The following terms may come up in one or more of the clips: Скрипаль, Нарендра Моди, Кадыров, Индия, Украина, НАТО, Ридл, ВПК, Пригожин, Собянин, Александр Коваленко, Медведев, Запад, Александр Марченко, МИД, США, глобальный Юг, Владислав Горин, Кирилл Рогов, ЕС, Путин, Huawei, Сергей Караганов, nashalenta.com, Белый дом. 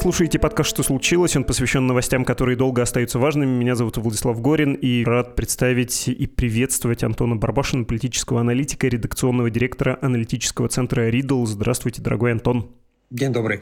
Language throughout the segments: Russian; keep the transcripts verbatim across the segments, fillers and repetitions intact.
слушаете подкаст «Что случилось?». Он посвящен новостям, которые долго остаются важными. Меня зовут Владислав Горин, и рад представить и приветствовать Антона Барбашина, политического аналитика, редакционного директора аналитического центра «Ридл». Здравствуйте, дорогой Антон. День добрый.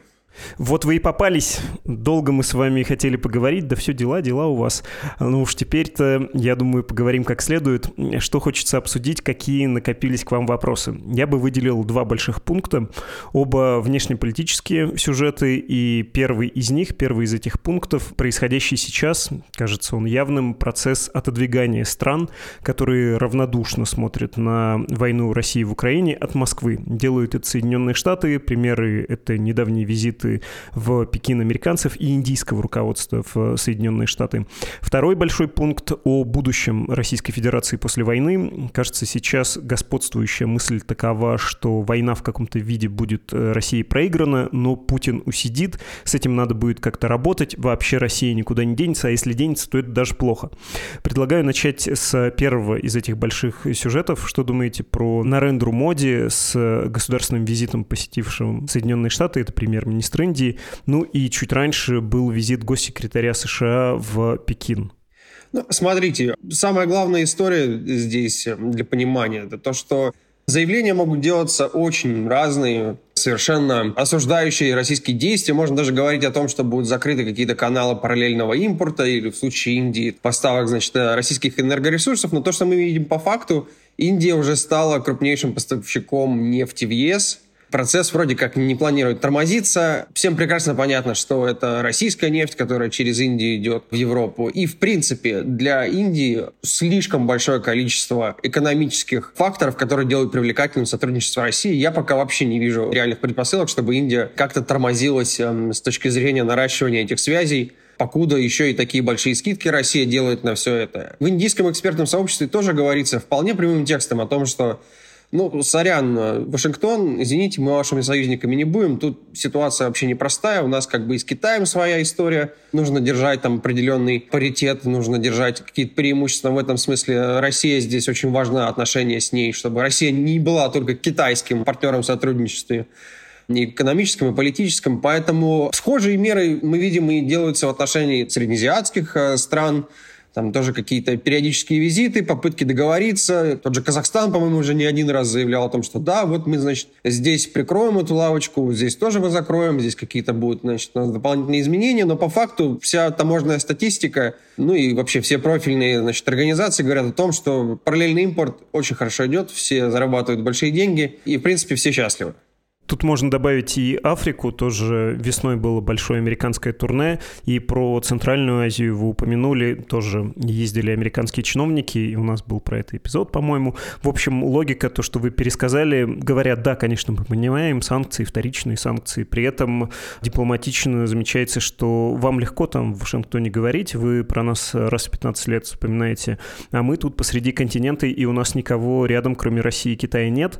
Вот вы и попались. Долго мы с вами хотели поговорить, да все дела, дела у вас. Ну уж теперь-то, я думаю, поговорим как следует. Что хочется обсудить, какие накопились к вам вопросы. Я бы выделил два больших пункта, оба внешнеполитические сюжеты, и первый из них, первый из этих пунктов, происходящий сейчас, кажется он явным, процесс отодвигания стран, которые равнодушно смотрят на войну России в Украине, от Москвы. Делают это Соединенные Штаты, примеры — это недавние визиты в Пекин американцев и индийского руководства в Соединенные Штаты. Второй большой пункт о будущем Российской Федерации после войны. Кажется, сейчас господствующая мысль такова, что война в каком-то виде будет России проиграна, но Путин усидит, с этим надо будет как-то работать, вообще Россия никуда не денется, а если денется, то это даже плохо. Предлагаю начать с первого из этих больших сюжетов. Что думаете про Нарендру Моди с государственным визитом, посетившим Соединенные Штаты? Это премьер-министр Индии. Ну и чуть раньше был визит госсекретаря США в Пекин. Ну, смотрите, самая главная история здесь для понимания — это то, что заявления могут делаться очень разные, совершенно осуждающие российские действия. Можно даже говорить о том, что будут закрыты какие-то каналы параллельного импорта или в случае Индии поставок, значит, российских энергоресурсов. Но то, что мы видим по факту, Индия уже стала крупнейшим поставщиком нефти в ЕС. Процесс вроде как не планирует тормозиться. Всем прекрасно понятно, что это российская нефть, которая через Индию идет в Европу. И, в принципе, для Индии слишком большое количество экономических факторов, которые делают привлекательным сотрудничество России. Я пока вообще не вижу реальных предпосылок, чтобы Индия как-то тормозилась эм, с точки зрения наращивания этих связей. Покуда еще и такие большие скидки Россия делает на все это. В индийском экспертном сообществе тоже говорится вполне прямым текстом о том, что ну, сорян, Вашингтон, извините, мы вашими союзниками не будем. Тут ситуация вообще непростая. У нас как бы и с Китаем своя история. Нужно держать там определенный паритет, нужно держать какие-то преимущества. В этом смысле Россия здесь очень важно отношение с ней, чтобы Россия не была только китайским партнером в сотрудничестве, не экономическом и политическом. Поэтому схожие меры, мы видим, и делаются в отношении среднеазиатских стран. Там тоже какие-то периодические визиты, попытки договориться. Тот же Казахстан, по-моему, уже не один раз заявлял о том, что да, вот мы, значит, здесь прикроем эту лавочку, здесь тоже мы закроем, здесь какие-то будут, значит, у нас дополнительные изменения. Но по факту вся таможенная статистика, ну и вообще все профильные, значит, организации говорят о том, что параллельный импорт очень хорошо идет, все зарабатывают большие деньги и, в принципе, все счастливы. Тут можно добавить и Африку, тоже весной было большое американское турне, и про Центральную Азию вы упомянули, тоже ездили американские чиновники, и у нас был про это эпизод, по-моему. В общем, логика, то, что вы пересказали, говорят, да, конечно, мы понимаем, санкции, вторичные санкции, при этом дипломатично замечается, что вам легко там в Вашингтоне говорить, вы про нас раз в пятнадцать лет вспоминаете, а мы тут посреди континента, и у нас никого рядом, кроме России и Китая, нет,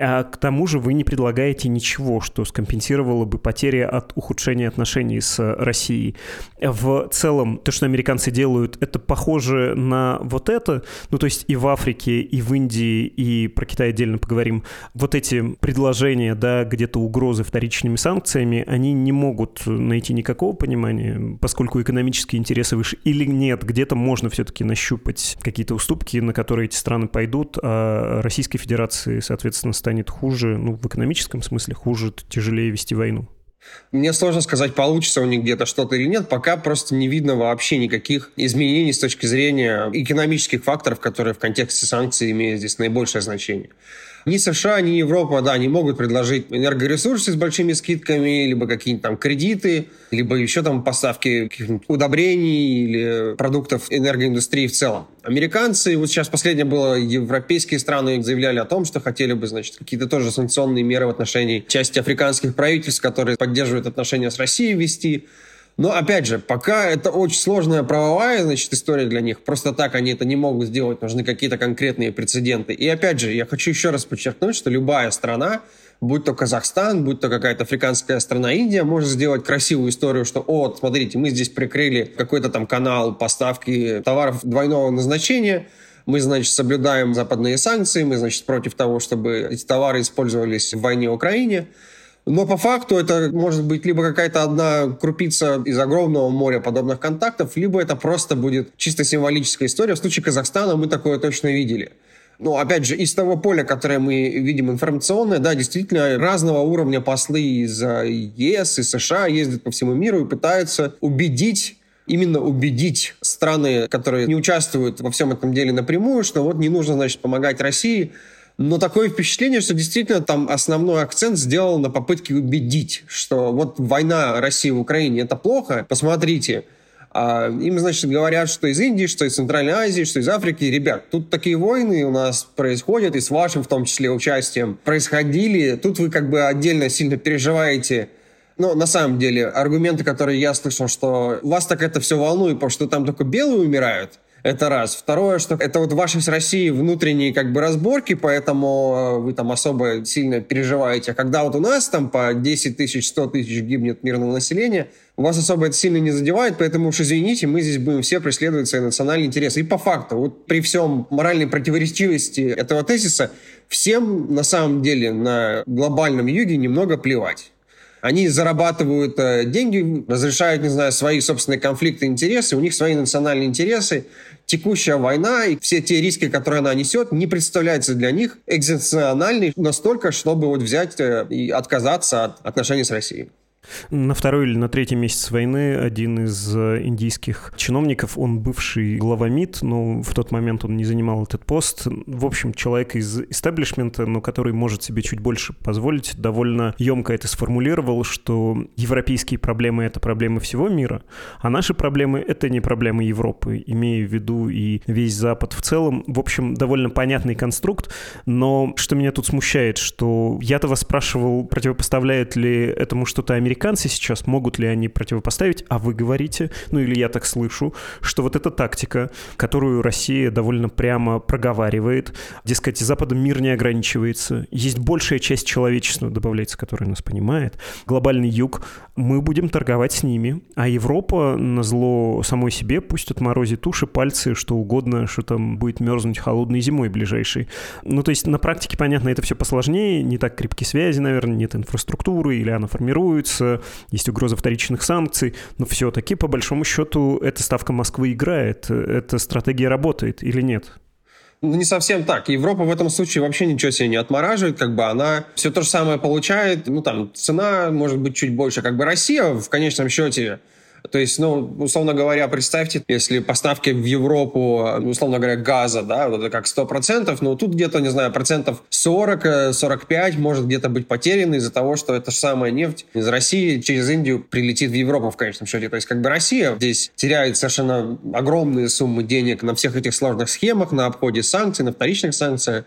а к тому же вы не предлагаете ничего, что скомпенсировало бы потери от ухудшения отношений с Россией. В целом, то, что американцы делают, это похоже на вот это, ну, то есть и в Африке, и в Индии, и про Китай отдельно поговорим, вот эти предложения, да, где-то угрозы вторичными санкциями, они не могут найти никакого понимания, поскольку экономические интересы выше или нет, где-то можно все-таки нащупать какие-то уступки, на которые эти страны пойдут, а Российской Федерации, соответственно, станет хуже, ну, в экономическом смысле, если хуже, то тяжелее вести войну. Мне сложно сказать, получится у них где-то что-то или нет. Пока просто не видно вообще никаких изменений с точки зрения экономических факторов, которые в контексте санкций имеют здесь наибольшее значение. Ни США, ни Европа, да, не могут предложить энергоресурсы с большими скидками, либо какие-нибудь там кредиты, либо еще там поставки каких-нибудь удобрений или продуктов энергоиндустрии в целом. Американцы, вот сейчас последнее было, европейские страны заявляли о том, что хотели бы, значит, какие-то тоже санкционные меры в отношении части африканских правительств, которые поддерживают отношения с Россией, вести. Но, опять же, пока это очень сложная правовая, значит, история для них. Просто так они это не могут сделать. Нужны какие-то конкретные прецеденты. И, опять же, я хочу еще раз подчеркнуть, что любая страна, будь то Казахстан, будь то какая-то африканская страна, Индия, может сделать красивую историю, что, о, смотрите, мы здесь прикрыли какой-то там канал поставки товаров двойного назначения. Мы, значит, соблюдаем западные санкции. Мы, значит, против того, чтобы эти товары использовались в войне в Украине. Но по факту это может быть либо какая-то одна крупица из огромного моря подобных контактов, либо это просто будет чисто символическая история. В случае Казахстана мы такое точно видели. Но, опять же, из того поля, которое мы видим информационное, да, действительно, разного уровня послы из ЕС и США ездят по всему миру и пытаются убедить, именно убедить страны, которые не участвуют во всем этом деле напрямую, что вот не нужно, значит, помогать России. Но такое впечатление, что действительно там основной акцент сделан на попытке убедить, что вот война России в Украине – это плохо, посмотрите. Им, значит, говорят, что из Индии, что из Центральной Азии, что из Африки. Ребят, тут такие войны у нас происходят, и с вашим, в том числе, участием происходили. Тут вы как бы отдельно сильно переживаете. Но на самом деле аргументы, которые я слышал, что вас так это все волнует, потому что там только белые умирают. Это раз. Второе, что это вот ваши с Россией внутренние как бы разборки, поэтому вы там особо сильно переживаете. А когда вот у нас там по десять тысяч, сто тысяч гибнет мирного населения, вас особо это сильно не задевает, поэтому уж извините, мы здесь будем все преследовать свои национальные интересы. И по факту, вот при всем моральной противоречивости этого тезиса, всем на самом деле на глобальном юге немного плевать. Они зарабатывают деньги, разрешают, не знаю, свои собственные конфликты и интересы, у них свои национальные интересы. Текущая война и все те риски, которые она несет, не представляются для них экзистенциальными настолько, чтобы вот взять и отказаться от отношений с Россией. На второй или на третий месяц войны один из индийских чиновников, он бывший глава МИД, но в тот момент он не занимал этот пост. В общем, человек из истеблишмента, но который может себе чуть больше позволить, довольно емко это сформулировал, что европейские проблемы — это проблемы всего мира, а наши проблемы — это не проблемы Европы, имея в виду и весь Запад в целом. В общем, довольно понятный конструкт, но что меня тут смущает, что я-то вас спрашивал, противопоставляет ли этому что-то американское, американцы сейчас, могут ли они противопоставить, а вы говорите, ну или я так слышу, что вот эта тактика, которую Россия довольно прямо проговаривает, дескать, Западом мир не ограничивается, есть большая часть человечества, добавляется, которая нас понимает, глобальный юг, мы будем торговать с ними, а Европа назло самой себе пусть отморозит уши, пальцы, что угодно, что там будет мерзнуть холодной зимой ближайшей. Ну то есть на практике, понятно, это все посложнее, не так крепкие связи, наверное, нет инфраструктуры или она формируется, есть угроза вторичных санкций, но все-таки, по большому счету, эта ставка Москвы играет, эта стратегия работает или нет? Ну, не совсем так. Европа в этом случае вообще ничего себе не отмораживает, как бы она все то же самое получает, ну там цена может быть чуть больше, как бы Россия в конечном счете. То есть, ну, условно говоря, представьте, если поставки в Европу, условно говоря, газа, да, вот это как сто процентов, но тут где-то, не знаю, процентов сорок-сорок пять может где-то быть потеряно из-за того, что эта же самая нефть из России через Индию прилетит в Европу в конечном счете. То есть, как бы Россия здесь теряет совершенно огромные суммы денег на всех этих сложных схемах, на обходе санкций, на вторичных санкциях.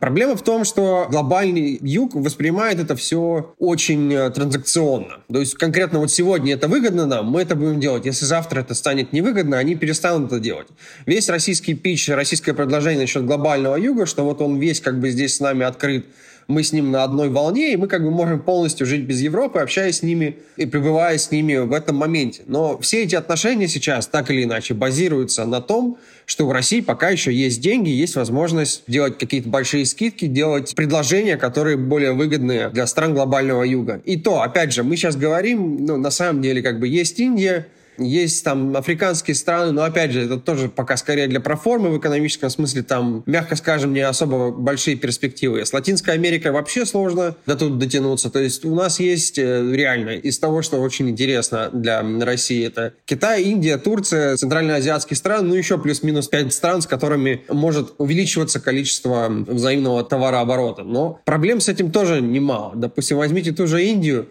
Проблема в том, что глобальный юг воспринимает это все очень транзакционно. То есть конкретно вот сегодня это выгодно нам, мы это будем делать. Если завтра это станет невыгодно, они перестанут это делать. Весь российский питч, российское предложение насчет глобального юга, что вот он весь как бы здесь с нами открыт, мы с ним на одной волне, и мы как бы можем полностью жить без Европы, общаясь с ними и пребывая с ними в этом моменте. Но все эти отношения сейчас так или иначе базируются на том, что в России пока еще есть деньги, есть возможность делать какие-то большие скидки, делать предложения, которые более выгодны для стран глобального юга. И то, опять же, мы сейчас говорим, ну, на самом деле, как бы есть Индия, есть там африканские страны, но, опять же, это тоже пока скорее для проформы в экономическом смысле, там, мягко скажем, не особо большие перспективы. С Латинской Америкой вообще сложно до тут дотянуться. То есть у нас есть реально из того, что очень интересно для России, это Китай, Индия, Турция, центральноазиатские страны, ну еще плюс-минус пять стран, с которыми может увеличиваться количество взаимного товарооборота. Но проблем с этим тоже немало. Допустим, возьмите ту же Индию,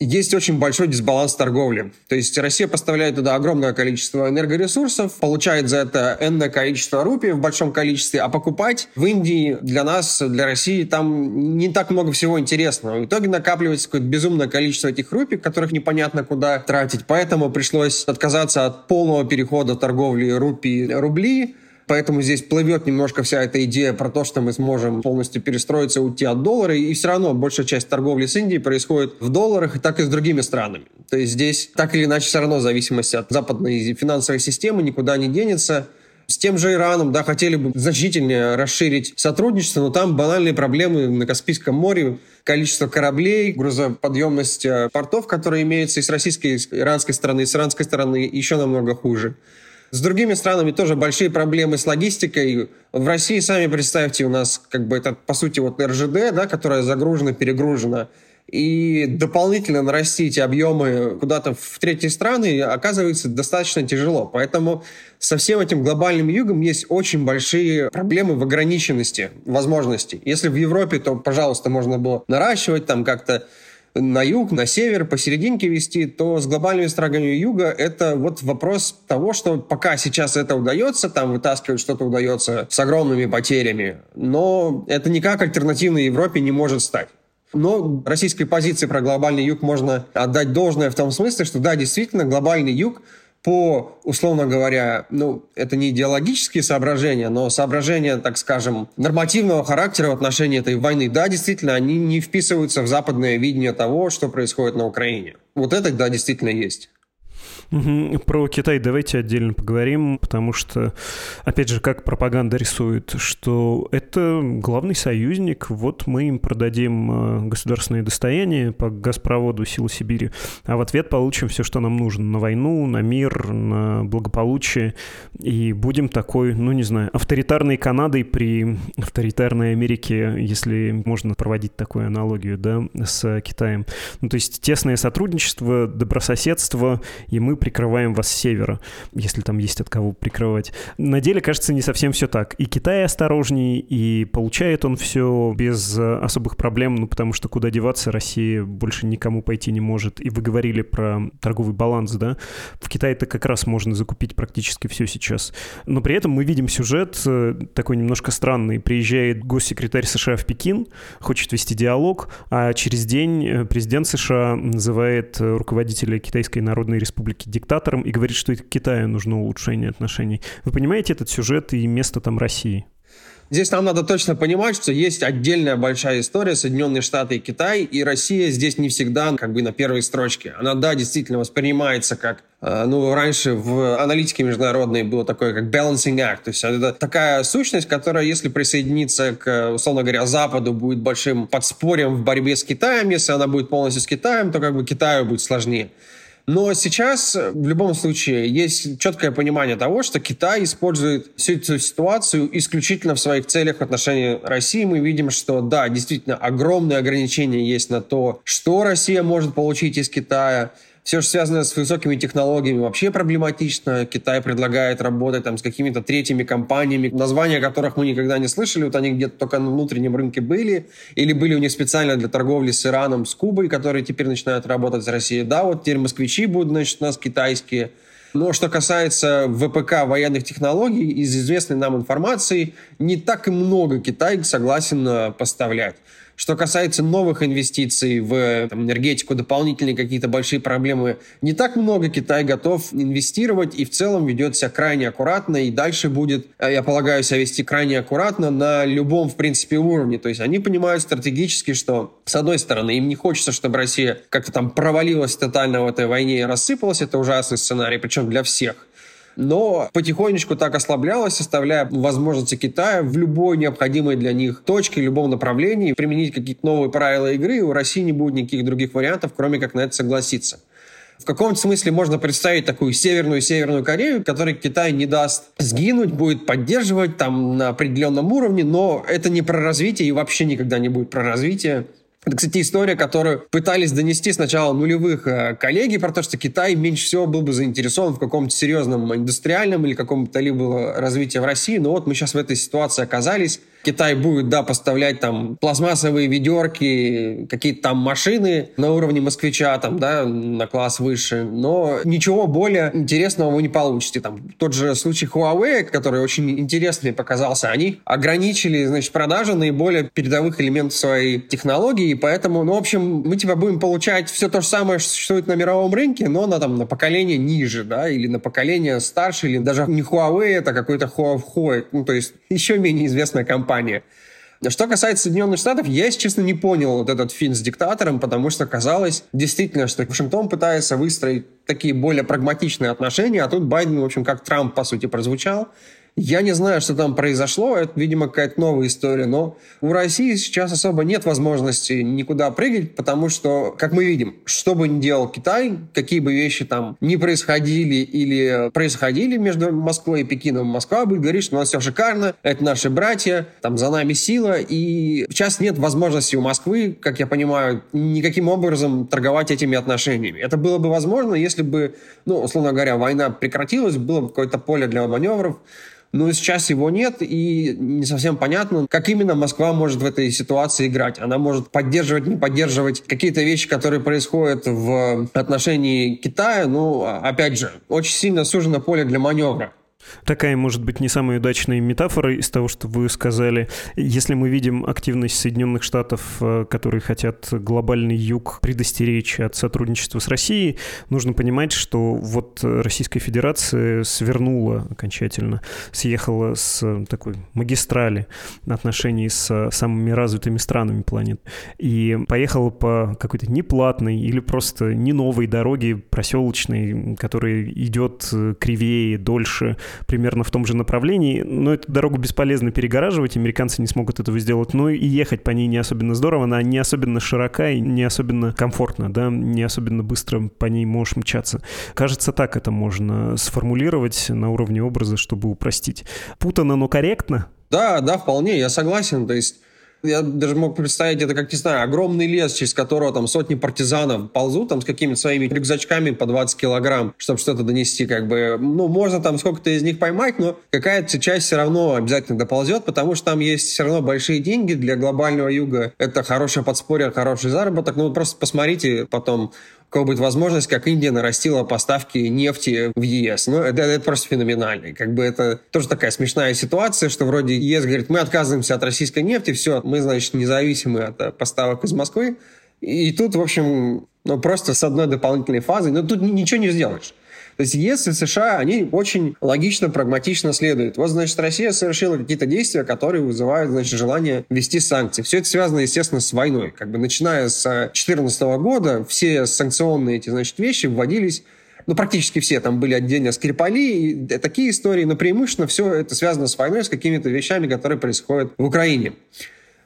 есть очень большой дисбаланс торговли. То есть Россия поставляет туда огромное количество энергоресурсов, получает за это энное количество рупий в большом количестве, а покупать в Индии для нас, для России, там не так много всего интересного. В итоге накапливается какое-то безумное количество этих рупий, которых непонятно куда тратить. Поэтому пришлось отказаться от полного перехода торговли рупий-рубли. Поэтому здесь плывет немножко вся эта идея про то, что мы сможем полностью перестроиться, уйти от доллара, и все равно большая часть торговли с Индией происходит в долларах, и так и с другими странами. То есть здесь так или иначе все равно зависимость от западной финансовой системы никуда не денется. С тем же Ираном, да, хотели бы значительно расширить сотрудничество, но там банальные проблемы на Каспийском море, количество кораблей, грузоподъемность портов, которые имеются и с российской, и с иранской стороны, и с иранской стороны, еще намного хуже. С другими странами тоже большие проблемы с логистикой. В России, сами представьте, у нас как бы это, по сути, вот эр жэ дэ, да, которая загружена, перегружена. И дополнительно нарастить объемы куда-то в третьи страны оказывается достаточно тяжело. Поэтому со всем этим глобальным югом есть очень большие проблемы в ограниченности возможностей. Если в Европе, то, пожалуйста, можно было наращивать, там как-то на юг, на север, посерединке вести, то с глобальными странами юга это вот вопрос того, что пока сейчас это удается, там вытаскивать что-то удается с огромными потерями, но это никак альтернативной Европе не может стать. Но российской позиции про глобальный юг можно отдать должное в том смысле, что да, действительно, глобальный юг по, условно говоря, ну, это не идеологические соображения, но соображения, так скажем, нормативного характера в отношении этой войны, да, действительно, они не вписываются в западное видение того, что происходит на Украине. Вот это, да, действительно есть. Про Китай давайте отдельно поговорим, потому что, опять же, как пропаганда рисует, что это главный союзник, вот мы им продадим государственное достояние по газопроводу «Сила Сибири», а в ответ получим все, что нам нужно, на войну, на мир, на благополучие, и будем такой, ну не знаю, авторитарной Канадой при авторитарной Америке, если можно проводить такую аналогию, да, с Китаем. Ну то есть тесное сотрудничество, добрососедство, и мы прикрываем вас с севера, если там есть от кого прикрывать. На деле, кажется, не совсем все так. И Китай осторожнее, и получает он все без особых проблем, ну, потому что куда деваться, Россия больше никому пойти не может. И вы говорили про торговый баланс, да? В Китае-то как раз можно закупить практически все сейчас. Но при этом мы видим сюжет такой немножко странный. Приезжает госсекретарь США в Пекин, хочет вести диалог, а через день президент США называет руководителя Китайской Народной Республики диктатором и говорит, что и к Китаю нужно улучшение отношений. Вы понимаете этот сюжет и место там России? Здесь нам надо точно понимать, что есть отдельная большая история Соединенные Штаты и Китай, и Россия здесь не всегда как бы на первой строчке. Она, да, действительно воспринимается как, ну, раньше в аналитике международной было такое, как balancing act, то есть это такая сущность, которая, если присоединиться к, условно говоря, Западу, будет большим подспорьем в борьбе с Китаем, если она будет полностью с Китаем, то как бы Китаю будет сложнее. Но сейчас, в любом случае, есть четкое понимание того, что Китай использует всю эту ситуацию исключительно в своих целях в отношении России. Мы видим, что, да, действительно, огромные ограничения есть на то, что Россия может получить из Китая. Все, что связано с высокими технологиями, вообще проблематично. Китай предлагает работать там с какими-то третьими компаниями, названия которых мы никогда не слышали. Вот они где-то только на внутреннем рынке были. Или были у них специально для торговли с Ираном, с Кубой, которые теперь начинают работать с Россией. Да, вот теперь москвичи будут, значит, у нас китайские. Но что касается вэ пэ ка военных технологий, из известной нам информации, не так и много Китай согласен поставлять. Что касается новых инвестиций в там, энергетику, дополнительные какие-то большие проблемы, не так много Китай готов инвестировать и в целом ведет себя крайне аккуратно и дальше будет, я полагаю, себя вести крайне аккуратно на любом, в принципе, уровне. То есть они понимают стратегически, что, с одной стороны, им не хочется, чтобы Россия как-то там провалилась тотально в этой войне и рассыпалась. Это ужасный сценарий, причем для всех. Но потихонечку так ослаблялось, оставляя возможности Китая в любой необходимой для них точке, в любом направлении применить какие-то новые правила игры, и у России не будет никаких других вариантов, кроме как на это согласиться. В каком-то смысле можно представить такую северную-северную Корею, которой Китай не даст сгинуть, будет поддерживать там на определенном уровне, но это не про развитие и вообще никогда не будет про развитие. Это, кстати, история, которую пытались донести с начала нулевых коллеги про то, что Китай меньше всего был бы заинтересован в каком-то серьезном индустриальном или каком-то либо развитии в России. Но вот мы сейчас в этой ситуации оказались. Китай будет, да, поставлять там пластмассовые ведерки, какие-то там машины на уровне москвича, там, да, на класс выше, но ничего более интересного вы не получите. Там тот же случай Huawei, который очень интересный показался, они ограничили, значит, продажу наиболее передовых элементов своей технологии, и поэтому, ну, в общем, мы, типа, будем получать все то же самое, что существует на мировом рынке, но на, там, на поколение ниже, да, или на поколение старше, или даже не Huawei, это какой-то Huawei, ну, то есть еще менее известная компания. Что касается Соединенных Штатов, я, если честно, не понял вот этот финт с диктатором, потому что казалось действительно, что Вашингтон пытается выстроить такие более прагматичные отношения, а тут Байден, в общем, как Трамп, по сути, прозвучал. Я не знаю, что там произошло, это, видимо, какая-то новая история, но у России сейчас особо нет возможности никуда прыгать, потому что, как мы видим, что бы ни делал Китай, какие бы вещи там ни происходили или происходили между Москвой и Пекином, Москва будет говорить, что у нас все шикарно, это наши братья, там за нами сила, и сейчас нет возможности у Москвы, как я понимаю, никаким образом торговать этими отношениями. Это было бы возможно, если бы, ну, условно говоря, война прекратилась, было бы какое-то поле для маневров, но сейчас его нет, и не совсем понятно, как именно Москва может в этой ситуации играть. Она может поддерживать, не поддерживать какие-то вещи, которые происходят в отношении Китая. Ну, опять же, очень сильно сужено поле для маневра. Такая, может быть, не самая удачная метафора из того, что вы сказали. Если мы видим активность Соединенных Штатов, которые хотят глобальный юг предостеречь от сотрудничества с Россией, нужно понимать, что вот Российская Федерация свернула окончательно, съехала с такой магистрали отношений с самыми развитыми странами планеты и поехала по какой-то неплатной или просто не новой дороге, проселочной, которая идет кривее, дольше, примерно в том же направлении, но эту дорогу бесполезно перегораживать, американцы не смогут этого сделать, но и ехать по ней не особенно здорово, она не особенно широка и не особенно комфортна, да, не особенно быстро по ней можешь мчаться. Кажется, так это можно сформулировать на уровне образа, чтобы упростить. Путано, но корректно? Да, да, вполне, я согласен, то есть я даже мог представить это как, не знаю, огромный лес, через которого там сотни партизанов ползут там с какими-то своими рюкзачками по двадцать килограмм, чтобы что-то донести, как бы. Ну, можно там сколько-то из них поймать, но какая-то часть все равно обязательно доползет, потому что там есть все равно большие деньги для глобального юга. Это хорошее подспорье, хороший заработок. Ну, просто посмотрите потом, у кого будет возможность, как Индия нарастила поставки нефти в ЕС. Ну, это, это просто феноменально. Как бы это тоже такая смешная ситуация, что вроде ЕС говорит, мы отказываемся от российской нефти, все, мы, значит, независимы от поставок из Москвы. И тут, в общем, ну, просто с одной дополнительной фазой, ну, тут ничего не сделаешь. То есть ЕС и США, они очень логично, прагматично следуют. Вот, значит, Россия совершила какие-то действия, которые вызывают, значит, желание ввести санкции. Все это связано, естественно, с войной. Как бы начиная с две тысячи четырнадцатого года все санкционные эти, значит, вещи вводились, ну, практически все, там были отдельно Скрипали и такие истории, но преимущественно все это связано с войной, с какими-то вещами, которые происходят в Украине.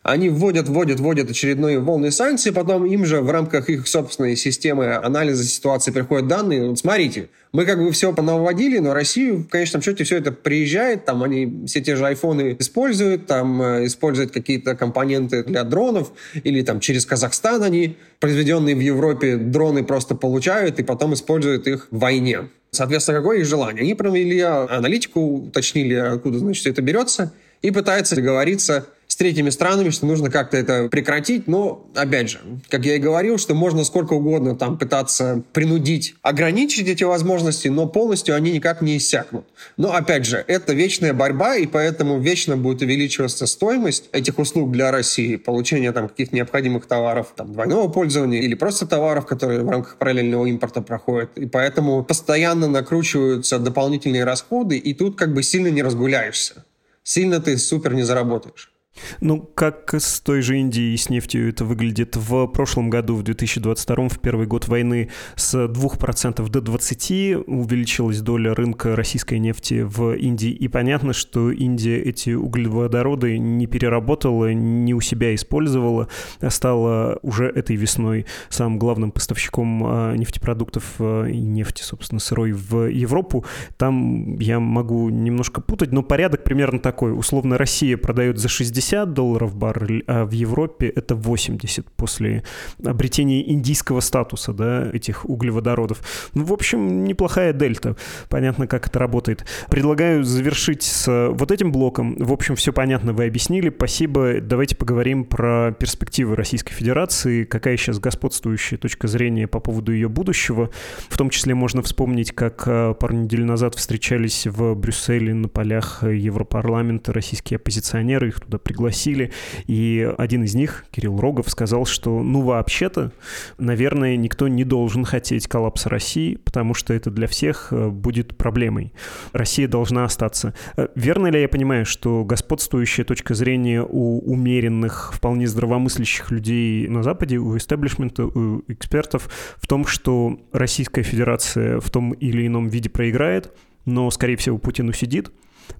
Они вводят, вводят, вводят очередные волны санкций, потом им же в рамках их собственной системы анализа ситуации приходят данные. Вот смотрите, мы как бы все понаводили, но Россию в конечном счете все это приезжает, там они все те же айфоны используют, там используют какие-то компоненты для дронов, или там через Казахстан они, произведенные в Европе, дроны просто получают и потом используют их в войне. Соответственно, какое их желание? Они провели аналитику, уточнили, откуда, значит, все это берется, и пытаются договориться с третьими странами, что нужно как-то это прекратить. Но, опять же, как я и говорил, что можно сколько угодно там пытаться принудить, ограничить эти возможности, но полностью они никак не иссякнут. Но, опять же, это вечная борьба, и поэтому вечно будет увеличиваться стоимость этих услуг для России, получение там каких-то необходимых товаров, там, двойного пользования или просто товаров, которые в рамках параллельного импорта проходят. И поэтому постоянно накручиваются дополнительные расходы, и тут как бы сильно не разгуляешься. Сильно ты супер не заработаешь. Ну, как с той же Индией и с нефтью это выглядит в прошлом году, в две тысячи двадцать втором, в первый год войны, с двух процентов до двадцати процентов увеличилась доля рынка российской нефти в Индии. И понятно, что Индия эти углеводороды не переработала, не у себя использовала, а стала уже этой весной самым главным поставщиком нефтепродуктов и нефти, собственно, сырой в Европу. Там я могу немножко путать, но порядок примерно такой. Условно, Россия продает за шестьдесят долларов баррель, а в Европе это восемьдесят после обретения индийского статуса, да, этих углеводородов. Ну, в общем, неплохая дельта. Понятно, как это работает. Предлагаю завершить с вот этим блоком. В общем, все понятно, вы объяснили. Спасибо. Давайте поговорим про перспективы Российской Федерации, какая сейчас господствующая точка зрения по поводу ее будущего. В том числе можно вспомнить, как пару недель назад встречались в Брюсселе на полях Европарламента российские оппозиционеры, их туда пригласили, и один из них, Кирилл Рогов, сказал, что ну вообще-то, наверное, никто не должен хотеть коллапса России, потому что это для всех будет проблемой. Россия должна остаться. Верно ли я понимаю, что господствующая точка зрения у умеренных, вполне здравомыслящих людей на Западе, у истеблишмента, у экспертов в том, что Российская Федерация в том или ином виде проиграет, но, скорее всего, Путин усидит,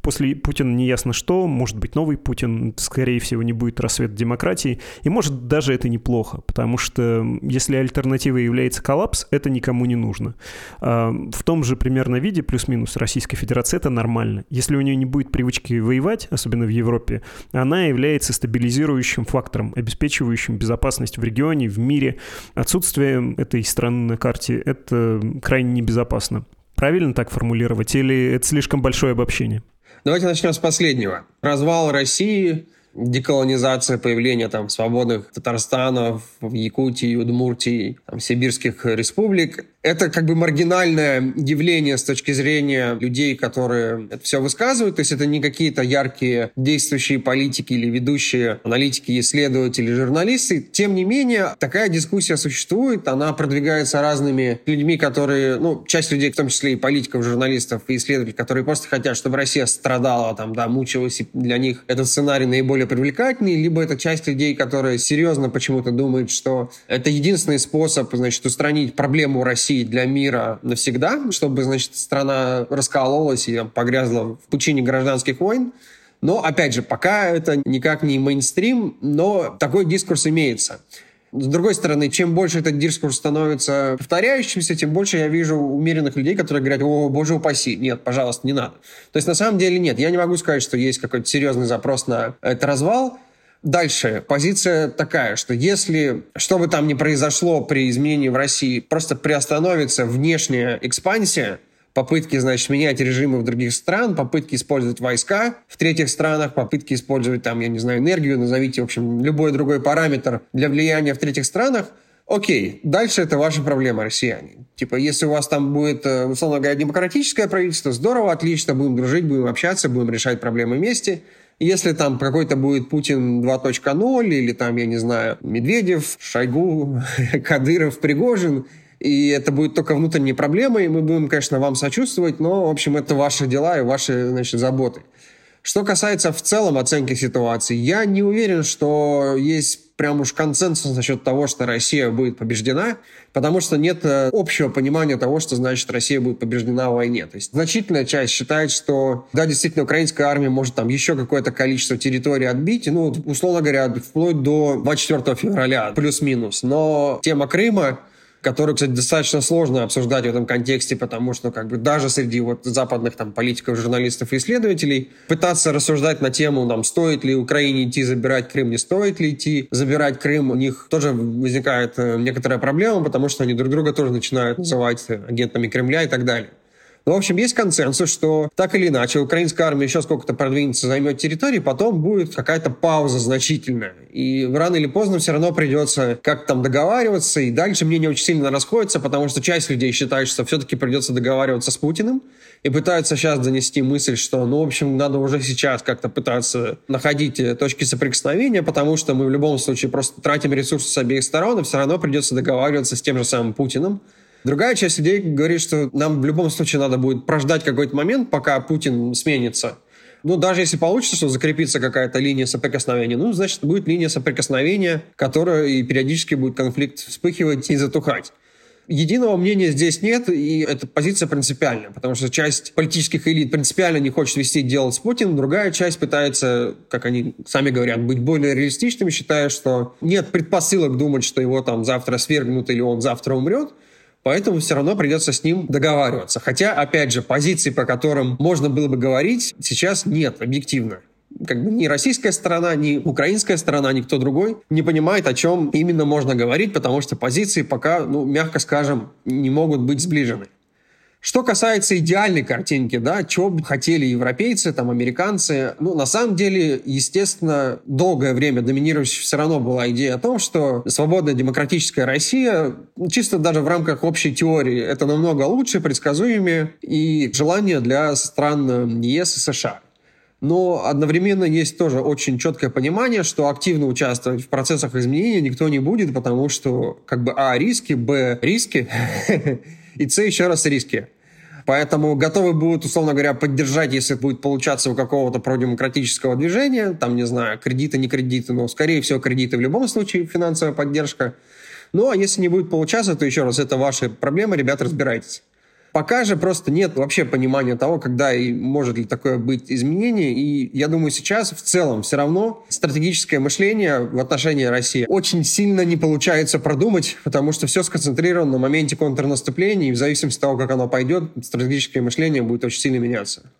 После Путина неясно что, может быть, новый Путин, скорее всего, не будет рассвет демократии, и может даже это неплохо, потому что если альтернативой является коллапс, это никому не нужно. В том же примерно виде, плюс-минус, Российской Федерации это нормально. Если у нее не будет привычки воевать, особенно в Европе, она является стабилизирующим фактором, обеспечивающим безопасность в регионе, в мире. Отсутствие этой страны на карте – это крайне небезопасно. Правильно так формулировать или это слишком большое обобщение? Давайте начнем с последнего. Развал России, деколонизация, появление там свободных Татарстанов, Якутии, Удмуртии, там, сибирских республик – это как бы маргинальное явление с точки зрения людей, которые это все высказывают. То есть это не какие-то яркие действующие политики или ведущие аналитики, исследователи, журналисты. Тем не менее, такая дискуссия существует. Она продвигается разными людьми, которые, ну, часть людей, в том числе и политиков, журналистов и исследователей, которые просто хотят, чтобы Россия страдала, там, да, мучилась, и для них этот сценарий наиболее привлекательный. Либо это часть людей, которые серьезно почему-то думают, что это единственный способ, значит, устранить проблему России для мира навсегда, чтобы, значит, страна раскололась и там, погрязла в пучине гражданских войн. Но, опять же, пока это никак не мейнстрим, но такой дискурс имеется. С другой стороны, чем больше этот дискурс становится повторяющимся, тем больше я вижу умеренных людей, которые говорят: «О, боже упаси, нет, пожалуйста, не надо». То есть, на самом деле, нет, я не могу сказать, что есть какой-то серьезный запрос на этот развал. Дальше позиция такая, что если, что бы там ни произошло при изменении в России, просто приостановится внешняя экспансия, попытки, значит, менять режимы в других странах, попытки использовать войска в третьих странах, попытки использовать, там, я не знаю, энергию, назовите, в общем, любой другой параметр для влияния в третьих странах, окей, дальше это ваша проблема, россияне. Типа, если у вас там будет, условно говоря, демократическое правительство, здорово, отлично, будем дружить, будем общаться, будем решать проблемы вместе. Если там какой-то будет Путин два точка ноль, или там, я не знаю, Медведев, Шойгу, Кадыров, Пригожин, и это будет только внутренние проблемы, и мы будем, конечно, вам сочувствовать, но, в общем, это ваши дела и ваши, значит, заботы. Что касается в целом оценки ситуации, я не уверен, что есть прям уж консенсус насчет того, что Россия будет побеждена, потому что нет общего понимания того, что значит Россия будет побеждена в войне. То есть значительная часть считает, что да, действительно, украинская армия может там еще какое-то количество территорий отбить, ну, условно говоря, вплоть до двадцать четвёртого февраля, плюс-минус. Но тема Крыма, которую, кстати, достаточно сложно обсуждать в этом контексте, потому что как бы даже среди вот западных там политиков, журналистов и исследователей пытаться рассуждать на тему, там, стоит ли Украине идти забирать Крым, не стоит ли идти забирать Крым, у них тоже возникает некоторая проблема, потому что они друг друга тоже начинают называть агентами Кремля и так далее. Но, в общем, есть консенсус, что так или иначе украинская армия еще сколько-то продвинется, займет территории, потом будет какая-то пауза значительная. И рано или поздно все равно придется как-то там договариваться. И дальше мнения очень сильно расходятся, потому что часть людей считает, что все-таки придется договариваться с Путиным. И пытаются сейчас донести мысль, что, ну, в общем, надо уже сейчас как-то пытаться находить точки соприкосновения, потому что мы в любом случае просто тратим ресурсы с обеих сторон, и все равно придется договариваться с тем же самым Путиным. Другая часть людей говорит, что нам в любом случае надо будет прождать какой-то момент, пока Путин сменится. Ну, даже если получится, что закрепится какая-то линия соприкосновения, ну, значит, будет линия соприкосновения, которая и периодически будет конфликт вспыхивать и затухать. Единого мнения здесь нет, и эта позиция принципиальная, потому что часть политических элит принципиально не хочет вести дело с Путиным, другая часть пытается, как они сами говорят, быть более реалистичными, считая, что нет предпосылок думать, что его там завтра свергнут или он завтра умрет. Поэтому все равно придется с ним договариваться. Хотя, опять же, позиций, по которым можно было бы говорить, сейчас нет, объективно. Как бы ни российская сторона, ни украинская сторона, ни кто другой не понимает, о чем именно можно говорить, потому что позиции пока, ну, мягко скажем, не могут быть сближены. Что касается идеальной картинки, да, чего бы хотели европейцы, там, американцы, ну, на самом деле, естественно, долгое время доминирующей все равно была идея о том, что свободная демократическая Россия, чисто даже в рамках общей теории, это намного лучше, предсказуемее и желание для стран ЕС и США. Но одновременно есть тоже очень четкое понимание, что активно участвовать в процессах изменения никто не будет, потому что, как бы, а, риски, б, риски, и С еще раз риски. Поэтому готовы будут, условно говоря, поддержать, если будет получаться у какого-то продемократического движения, там, не знаю, кредиты, не кредиты, но, скорее всего, кредиты в любом случае, финансовая поддержка. Ну, а если не будет получаться, то еще раз, это ваши проблемы, ребята, разбирайтесь. Пока же просто нет вообще понимания того, когда и может ли такое быть изменение. И я думаю, сейчас в целом все равно стратегическое мышление в отношении России очень сильно не получается продумать, потому что все сконцентрировано на моменте контрнаступления, и в зависимости от того, как оно пойдет, стратегическое мышление будет очень сильно меняться.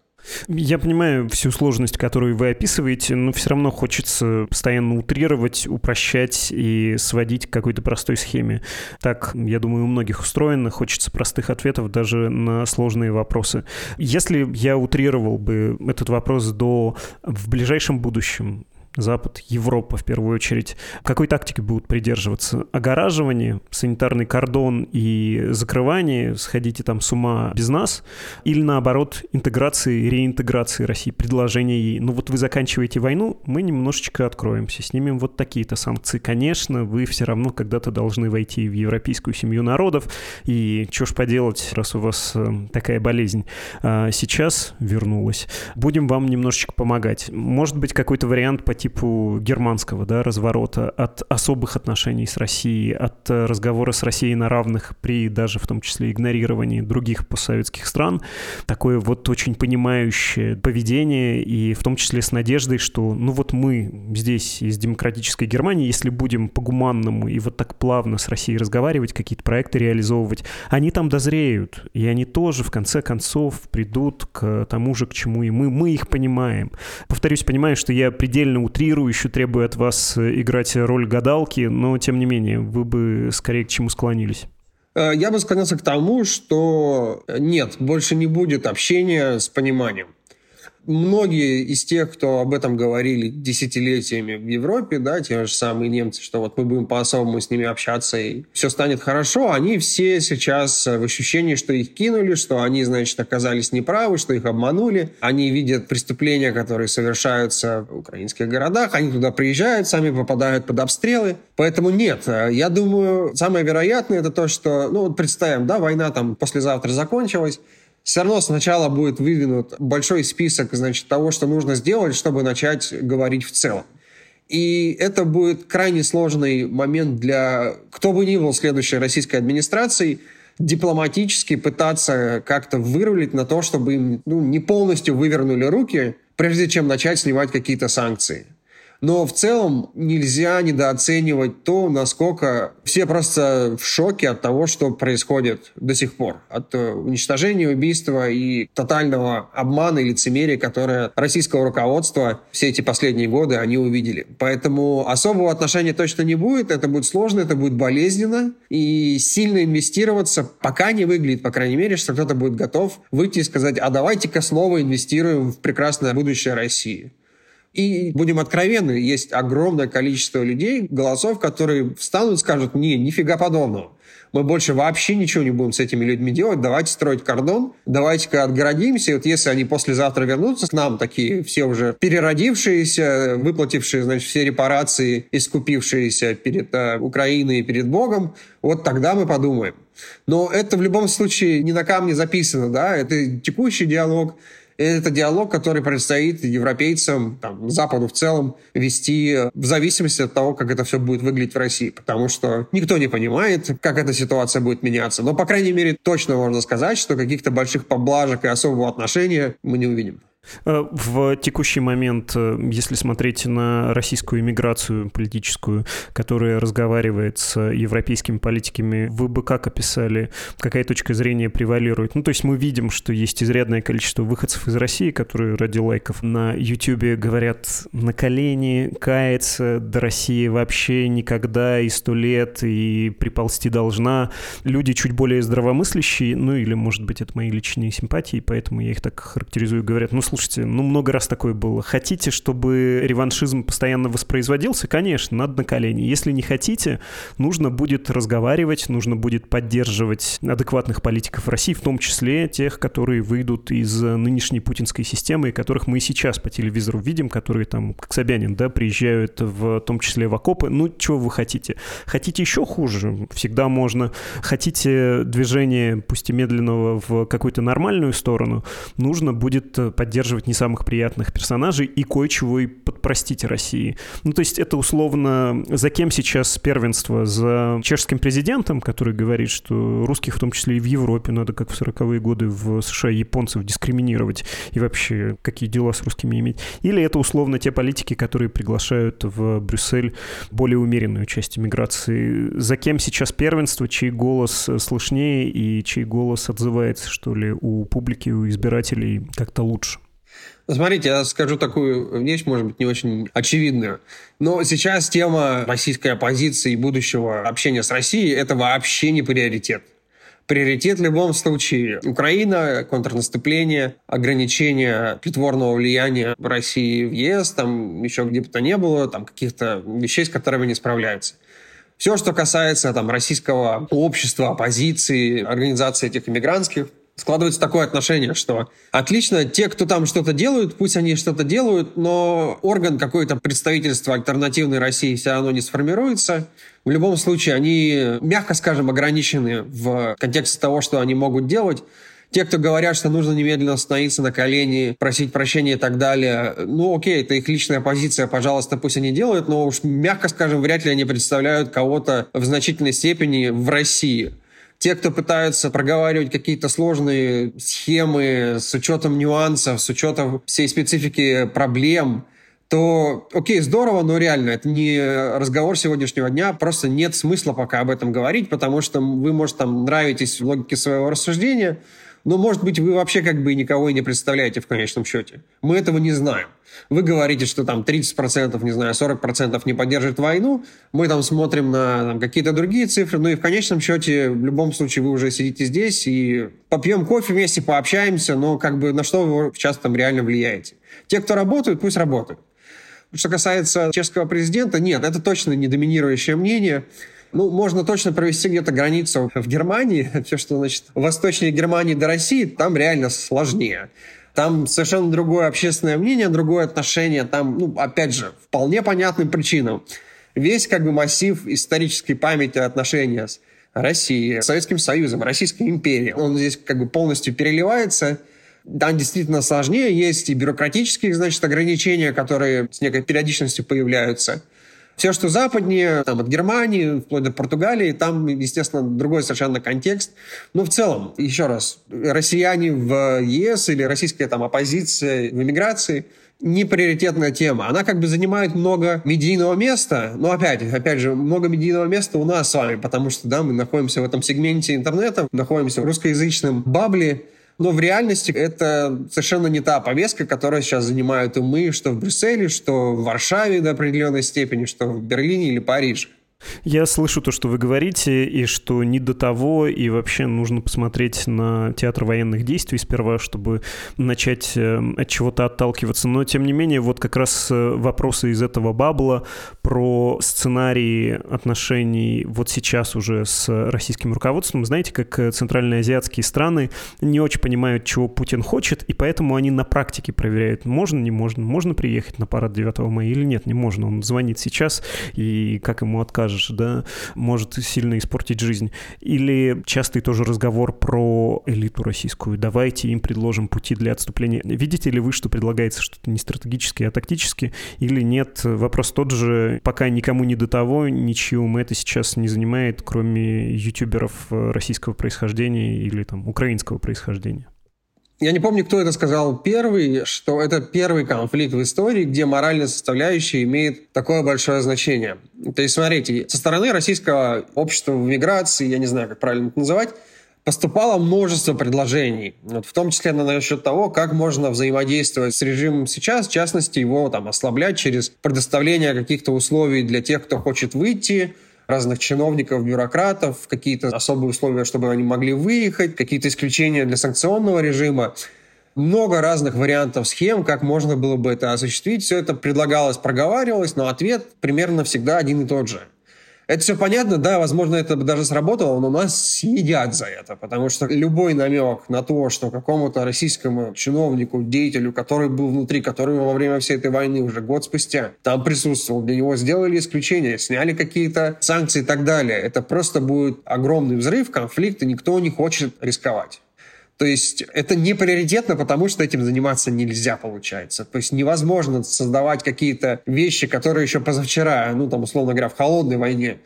Я понимаю всю сложность, которую вы описываете, но все равно хочется постоянно утрировать, упрощать и сводить к какой-то простой схеме. Так, я думаю, у многих устроено, хочется простых ответов даже на сложные вопросы. Если я утрировал бы этот вопрос до «в ближайшем будущем», Запад, Европа в первую очередь, какой тактики будут придерживаться? Огораживание, санитарный кордон и закрывание, сходите там с ума без нас, или наоборот интеграции и реинтеграции России, предложение ей, ну вот вы заканчиваете войну, мы немножечко откроемся, снимем вот такие-то санкции. Конечно, вы все равно когда-то должны войти в европейскую семью народов, и что ж поделать, раз у вас такая болезнь сейчас вернулась. Будем вам немножечко помогать. Может быть, какой-то вариант по типу германского, да, разворота от особых отношений с Россией, от разговора с Россией на равных при даже в том числе игнорировании других постсоветских стран. Такое вот очень понимающее поведение и в том числе с надеждой, что ну вот мы здесь из демократической Германии, если будем по-гуманному и вот так плавно с Россией разговаривать, какие-то проекты реализовывать, они там дозреют, и они тоже в конце концов придут к тому же, к чему и мы. Мы их понимаем. Повторюсь, понимаю, что я предельно утрирую, еще требую от вас играть роль гадалки, но, тем не менее, вы бы скорее к чему склонились? Я бы склонился к тому, что нет, больше не будет общения с пониманием. Многие из тех, кто об этом говорили десятилетиями в Европе, да, те же самые немцы, что вот мы будем по-особому с ними общаться, и все станет хорошо, они все сейчас в ощущении, что их кинули, что они, значит, оказались неправы, что их обманули. Они видят преступления, которые совершаются в украинских городах, они туда приезжают, сами попадают под обстрелы. Поэтому нет, я думаю, самое вероятное это то, что, ну вот представим, да, война там послезавтра закончилась, все равно сначала будет выдвинут большой список, значит, того, что нужно сделать, чтобы начать говорить в целом. И это будет крайне сложный момент для, кто бы ни был следующей российской администрации, дипломатически пытаться как-то вырулить на то, чтобы им, ну, не полностью вывернули руки, прежде чем начать снимать какие-то санкции. Но в целом нельзя недооценивать то, насколько все просто в шоке от того, что происходит до сих пор. От уничтожения, убийства и тотального обмана и лицемерия, которое российское руководство все эти последние годы они увидели. Поэтому особого отношения точно не будет. Это будет сложно, это будет болезненно. И сильно инвестироваться пока не выглядит, по крайней мере, что кто-то будет готов выйти и сказать, а давайте-ка снова инвестируем в прекрасное будущее России. И будем откровенны, есть огромное количество людей, голосов, которые встанут и скажут, не, нифига подобного. Мы больше вообще ничего не будем с этими людьми делать, давайте строить кордон, давайте-ка отгородимся. И вот если они послезавтра вернутся к нам, такие все уже переродившиеся, выплатившие, значит, все репарации, искупившиеся перед э, Украиной и перед Богом, вот тогда мы подумаем. Но это в любом случае не на камне записано, да, это текущий диалог. Это диалог, который предстоит европейцам, там, Западу в целом вести в зависимости от того, как это все будет выглядеть в России, потому что никто не понимает, как эта ситуация будет меняться. Но, по крайней мере, точно можно сказать, что каких-то больших поблажек и особого отношения мы не увидим. В текущий момент, если смотреть на российскую эмиграцию политическую, которая разговаривает с европейскими политиками, вы бы как описали, какая точка зрения превалирует? Ну, то есть мы видим, что есть изрядное количество выходцев из России, которые ради лайков на Ютьюбе говорят на колени, кается, да Россия вообще никогда и сто лет, и приползти должна. Люди чуть более здравомыслящие, ну или, может быть, это мои личные симпатии, поэтому я их так характеризую, говорят, ну, слушай, Слушайте, ну много раз такое было. Хотите, чтобы реваншизм постоянно воспроизводился? Конечно, надо на колени. Если не хотите, нужно будет разговаривать, нужно будет поддерживать адекватных политиков России, в том числе тех, которые выйдут из нынешней путинской системы, которых мы и сейчас по телевизору видим, которые там, как Собянин, да, приезжают в том числе в окопы. Ну, чего вы хотите? Хотите еще хуже? Всегда можно. Хотите движение, пусть и медленного, в какую-то нормальную сторону? Нужно будет поддерживать поддерживать не самых приятных персонажей и кое-чего и подпростить России. Ну, то есть это условно за кем сейчас первенство? За чешским президентом, который говорит, что русских, в том числе и в Европе, надо, как в сороковые годы в США, японцев дискриминировать и вообще какие дела с русскими иметь? Или это условно те политики, которые приглашают в Брюссель более умеренную часть эмиграции? За кем сейчас первенство? Чей голос слышнее и чей голос отзывается, что ли, у публики, у избирателей как-то лучше? Смотрите, я скажу такую вещь, может быть, не очень очевидную. Но сейчас тема российской оппозиции и будущего общения с Россией – это вообще не приоритет. Приоритет в любом случае – Украина, контрнаступление, ограничение притворного влияния России в ЕС, там еще где бы то ни было, там каких-то вещей, с которыми не справляются. Все, что касается там, российского общества, оппозиции, организации этих иммигрантских, складывается такое отношение, что отлично, те, кто там что-то делают, пусть они что-то делают, но орган какой-то представительства альтернативной России все равно не сформируется. В любом случае, они, мягко скажем, ограничены в контексте того, что они могут делать. Те, кто говорят, что нужно немедленно становиться на колени, просить прощения и так далее, ну окей, это их личная позиция, пожалуйста, пусть они делают, но уж, мягко скажем, вряд ли они представляют кого-то в значительной степени в России. Те, кто пытаются проговаривать какие-то сложные схемы с учетом нюансов, с учетом всей специфики проблем, то окей, здорово, но реально, это не разговор сегодняшнего дня, просто нет смысла пока об этом говорить, потому что вы, может, там нравитесь в логике своего рассуждения, но, может быть, вы вообще как бы никого и не представляете в конечном счете. Мы этого не знаем. Вы говорите, что там тридцать процентов, не знаю, сорок процентов не поддержит войну, мы там смотрим на там, какие-то другие цифры, ну и в конечном счете, в любом случае, вы уже сидите здесь и попьем кофе вместе, пообщаемся, но как бы на что вы сейчас там реально влияете. Те, кто работают, пусть работают. Что касается чешского президента, нет, это точно не доминирующее мнение. Ну, можно точно провести где-то границу в Германии. Все, что, значит, восточнее Германии до России, там реально сложнее. Там совершенно другое общественное мнение, другое отношение. Там, ну, опять же, вполне понятным причинам. Весь, как бы, массив исторической памяти отношения с Россией, Советским Союзом, Российской империей, он здесь, как бы, полностью переливается. Там действительно сложнее. Есть и бюрократические, значит, ограничения, которые с некой периодичностью появляются. Все, что западнее, там, от Германии, вплоть до Португалии, там, естественно, другой совершенно контекст. Но в целом, еще раз, россияне в ЕС или российская там, оппозиция в эмиграции – неприоритетная тема. Она как бы занимает много медийного места, но опять, опять же, много медийного места у нас с вами, потому что да, мы находимся в этом сегменте интернета, находимся в русскоязычном бабле, но в реальности это совершенно не та повестка, которая сейчас занимают умы, что в Брюсселе, что в Варшаве до определенной степени, что в Берлине или Париже. Я слышу то, что вы говорите, и что не до того, и вообще нужно посмотреть на театр военных действий сперва, чтобы начать от чего-то отталкиваться. Но, тем не менее, вот как раз вопросы из этого бабла про сценарии отношений вот сейчас уже с российским руководством. Знаете, как центральноазиатские страны не очень понимают, чего Путин хочет, и поэтому они на практике проверяют, можно, не можно, можно приехать на парад девятого мая или нет, не можно. Он звонит сейчас, и как ему откажут? Да, может сильно испортить жизнь. Или частый тоже разговор про элиту российскую. Давайте им предложим пути для отступления. Видите ли вы, что предлагается что-то не стратегически, а тактически? Или нет? Вопрос тот же. Пока никому не до того, ничьим это сейчас не занимает, кроме ютуберов российского происхождения или там украинского происхождения. Я не помню, кто это сказал первый, что это первый конфликт в истории, где моральная составляющая имеет такое большое значение. То есть, смотрите, со стороны российского общества в миграции, я не знаю, как правильно это называть, поступало множество предложений, вот в том числе насчет того, как можно взаимодействовать с режимом сейчас, в частности, его там, ослаблять через предоставление каких-то условий для тех, кто хочет выйти, разных чиновников, бюрократов, какие-то особые условия, чтобы они могли выехать, какие-то исключения для санкционного режима. Много разных вариантов схем, как можно было бы это осуществить. Все это предлагалось, проговаривалось, но ответ примерно всегда один и тот же. Это все понятно, да, возможно, это бы даже сработало, но нас съедят за это, потому что любой намек на то, что какому-то российскому чиновнику, деятелю, который был внутри, который во время всей этой войны уже год спустя там присутствовал, для него сделали исключение, сняли какие-то санкции и так далее, это просто будет огромный взрыв, конфликт, и никто не хочет рисковать. То есть это не приоритетно, потому что этим заниматься нельзя, получается. То есть невозможно создавать какие-то вещи, которые еще позавчера, ну там, условно говоря, в холодной войне,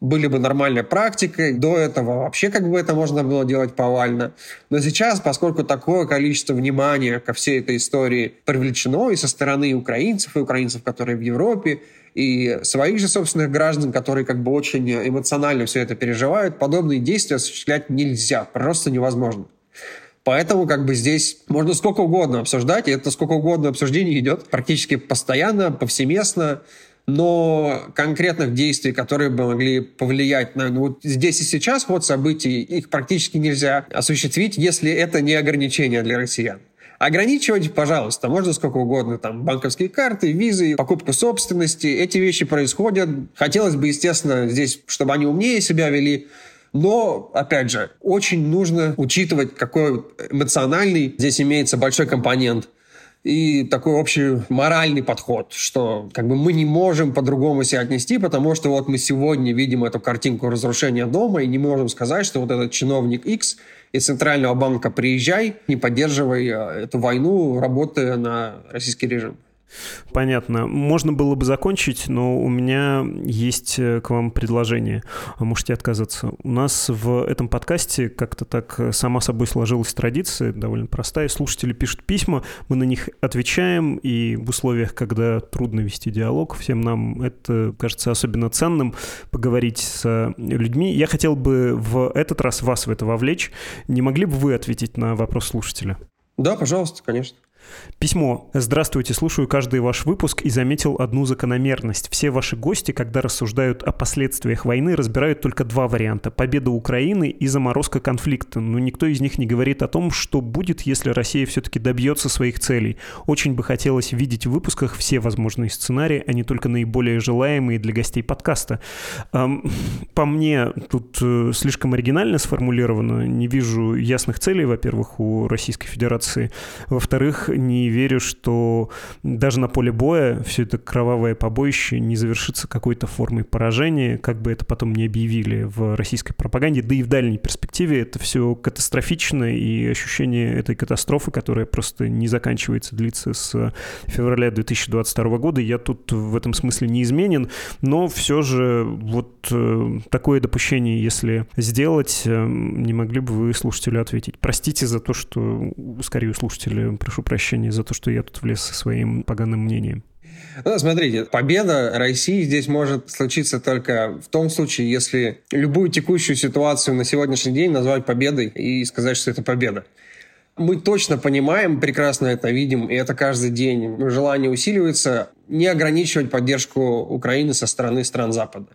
были бы нормальной практикой. До этого вообще как бы это можно было делать повально. Но сейчас, поскольку такое количество внимания ко всей этой истории привлечено и со стороны украинцев, и украинцев, которые в Европе, и своих же собственных граждан, которые как бы очень эмоционально все это переживают, подобные действия осуществлять нельзя, просто невозможно. Поэтому как бы здесь можно сколько угодно обсуждать, и это сколько угодно обсуждение идет практически постоянно, повсеместно, но конкретных действий, которые бы могли повлиять на... Ну, вот здесь и сейчас вот событий, их практически нельзя осуществить, если это не ограничение для россиян. Ограничивать, пожалуйста, можно сколько угодно, там, банковские карты, визы, покупку собственности, эти вещи происходят. Хотелось бы, естественно, здесь, чтобы они умнее себя вели, но, опять же, очень нужно учитывать, какой эмоциональный здесь имеется большой компонент и такой общий моральный подход, что как бы мы не можем по-другому себя отнести, потому что вот мы сегодня видим эту картинку разрушения дома и не можем сказать, что вот этот чиновник X из Центрального банка «приезжай, не поддерживай эту войну, работая на российский режим». Понятно. Можно было бы закончить, но у меня есть к вам предложение. Можете отказаться. У нас в этом подкасте как-то так сама собой сложилась традиция, довольно простая. Слушатели пишут письма, мы на них отвечаем, и в условиях, когда трудно вести диалог, всем нам это кажется особенно ценным, поговорить с людьми. Я хотел бы в этот раз вас в это вовлечь. Не могли бы вы ответить на вопрос слушателя? Да, пожалуйста, конечно. Письмо. Здравствуйте, слушаю каждый ваш выпуск и заметил одну закономерность. Все ваши гости, когда рассуждают о последствиях войны, разбирают только два варианта. Победа Украины и заморозка конфликта. Но никто из них не говорит о том, что будет, если Россия все-таки добьется своих целей. Очень бы хотелось видеть в выпусках все возможные сценарии, а не только наиболее желаемые для гостей подкаста. По мне, тут слишком оригинально сформулировано. Не вижу ясных целей, во-первых, у Российской Федерации. Во-вторых, не верю, что даже на поле боя все это кровавое побоище не завершится какой-то формой поражения, как бы это потом ни объявили в российской пропаганде, да и в дальней перспективе это все катастрофично, и ощущение этой катастрофы, которая просто не заканчивается, длится с февраля две тысячи двадцать второго года, я тут в этом смысле неизменен, но все же вот такое допущение, если сделать, не могли бы вы слушателю ответить? Простите за то, что, скорее, слушателю прошу прощения, за то, что я тут влез со своим поганым мнением. Ну, смотрите, победа России здесь может случиться только в том случае, если любую текущую ситуацию на сегодняшний день назвать победой и сказать, что это победа. Мы точно понимаем, прекрасно это видим, и это каждый день. Желание усиливается не ограничивать поддержку Украины со стороны стран Запада.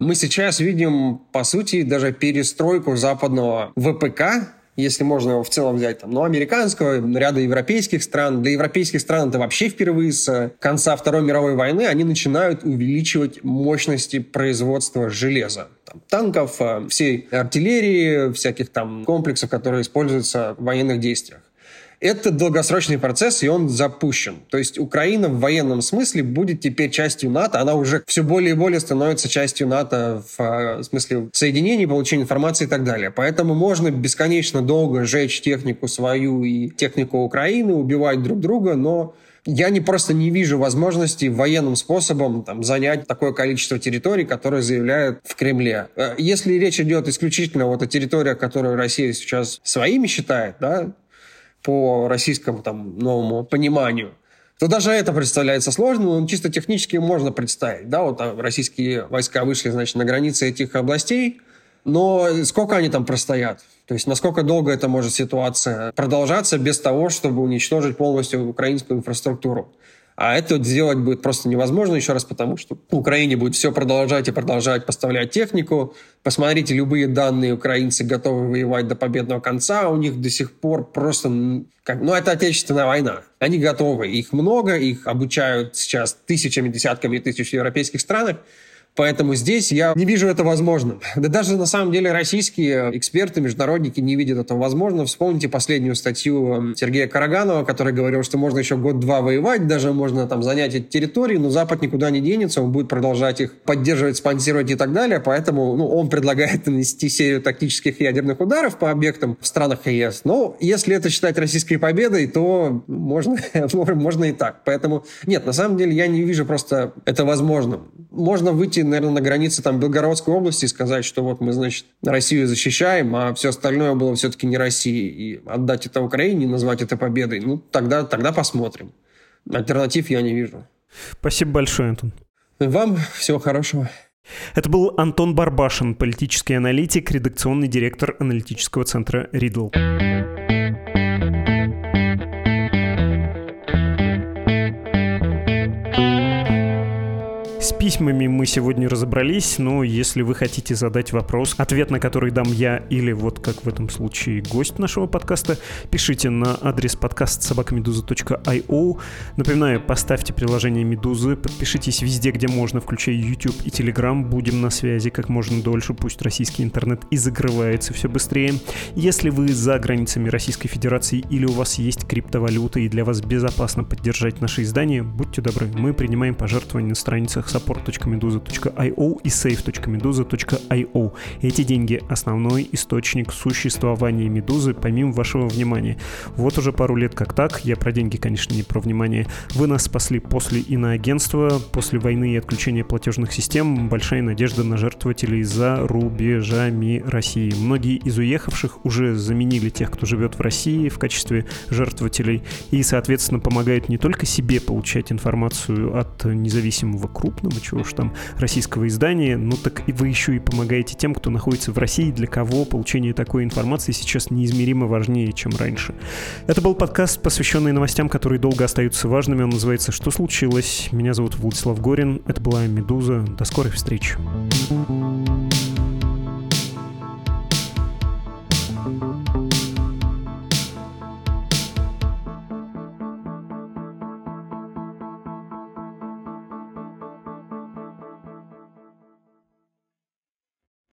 Мы сейчас видим, по сути, даже перестройку западного ВПК, если можно его в целом взять, там, ну, американского, ряда европейских стран. Для европейских стран это вообще впервые с конца Второй мировой войны они начинают увеличивать мощности производства железа. Там, танков, всей артиллерии, всяких там комплексов, которые используются в военных действиях. Это долгосрочный процесс, и он запущен. То есть Украина в военном смысле будет теперь частью НАТО. Она уже все более и более становится частью НАТО в смысле соединений, получения информации и так далее. Поэтому можно бесконечно долго сжечь технику свою и технику Украины, убивать друг друга, но я не просто не вижу возможности военным способом там, занять такое количество территорий, которые заявляют в Кремле. Если речь идет исключительно вот о территориях, которые Россия сейчас своими считает, да, по российскому там, новому пониманию, то даже это представляется сложным, но чисто технически можно представить. Да, вот российские войска вышли, значит, на границы этих областей, но сколько они там простоят? То есть насколько долго это может ситуация продолжаться без того, чтобы уничтожить полностью украинскую инфраструктуру? А это сделать будет просто невозможно, еще раз потому, что Украине будет все продолжать и продолжать поставлять технику. Посмотрите, любые данные, украинцы готовы воевать до победного конца, у них до сих пор просто... Как, ну, это отечественная война. Они готовы, их много, их обучают сейчас тысячами, десятками тысяч в европейских странах. Поэтому здесь я не вижу это возможным. Да даже на самом деле российские эксперты, международники не видят этого возможным. Вспомните последнюю статью Сергея Караганова, который говорил, что можно еще год-два воевать, даже можно там занять эти территории, но Запад никуда не денется, он будет продолжать их поддерживать, спонсировать и так далее. Поэтому ну, он предлагает нанести серию тактических ядерных ударов по объектам в странах ЕС. Но если это считать российской победой, то можно, можно и так. Поэтому нет, на самом деле я не вижу просто это возможным. Можно выйти, наверное, на границы там, Белгородской области и сказать, что вот мы, значит, Россию защищаем, а все остальное было все-таки не России. И отдать это Украине, назвать это победой, ну, тогда, тогда посмотрим. Альтернатив я не вижу. Спасибо большое, Антон. Вам всего хорошего. Это был Антон Барбашин, политический аналитик, редакционный директор аналитического центра «Ридл». С письмами мы сегодня разобрались, но если вы хотите задать вопрос, ответ на который дам я или вот как в этом случае гость нашего подкаста, пишите на адрес подкаст собака медуза точка ай о. Напоминаю, поставьте приложение «Медузы», подпишитесь везде, где можно, включая YouTube и Telegram. Будем на связи как можно дольше, пусть российский интернет и закрывается все быстрее. Если вы за границами Российской Федерации или у вас есть криптовалюта и для вас безопасно поддержать наши издания, будьте добры, мы принимаем пожертвования на страницах саппорт точка медуза точка ай о и сейв точка медуза точка ай о. Эти деньги — основной источник существования «Медузы», помимо вашего внимания. Вот уже пару лет как так, я про деньги, конечно, не про внимание. Вы нас спасли после иноагентства, после войны и отключения платежных систем. Большая надежда на жертвователей за рубежами России. Многие из уехавших уже заменили тех, кто живет в России в качестве жертвователей и, соответственно, помогают не только себе получать информацию от независимого крупного, чего уж там, российского издания, но так и вы еще и помогаете тем, кто находится в России, для кого получение такой информации сейчас неизмеримо важнее, чем раньше. Это был подкаст, посвященный новостям, которые долго остаются важными. Он называется «Что случилось?». Меня зовут Владислав Горин. Это была «Медуза». До скорых встреч.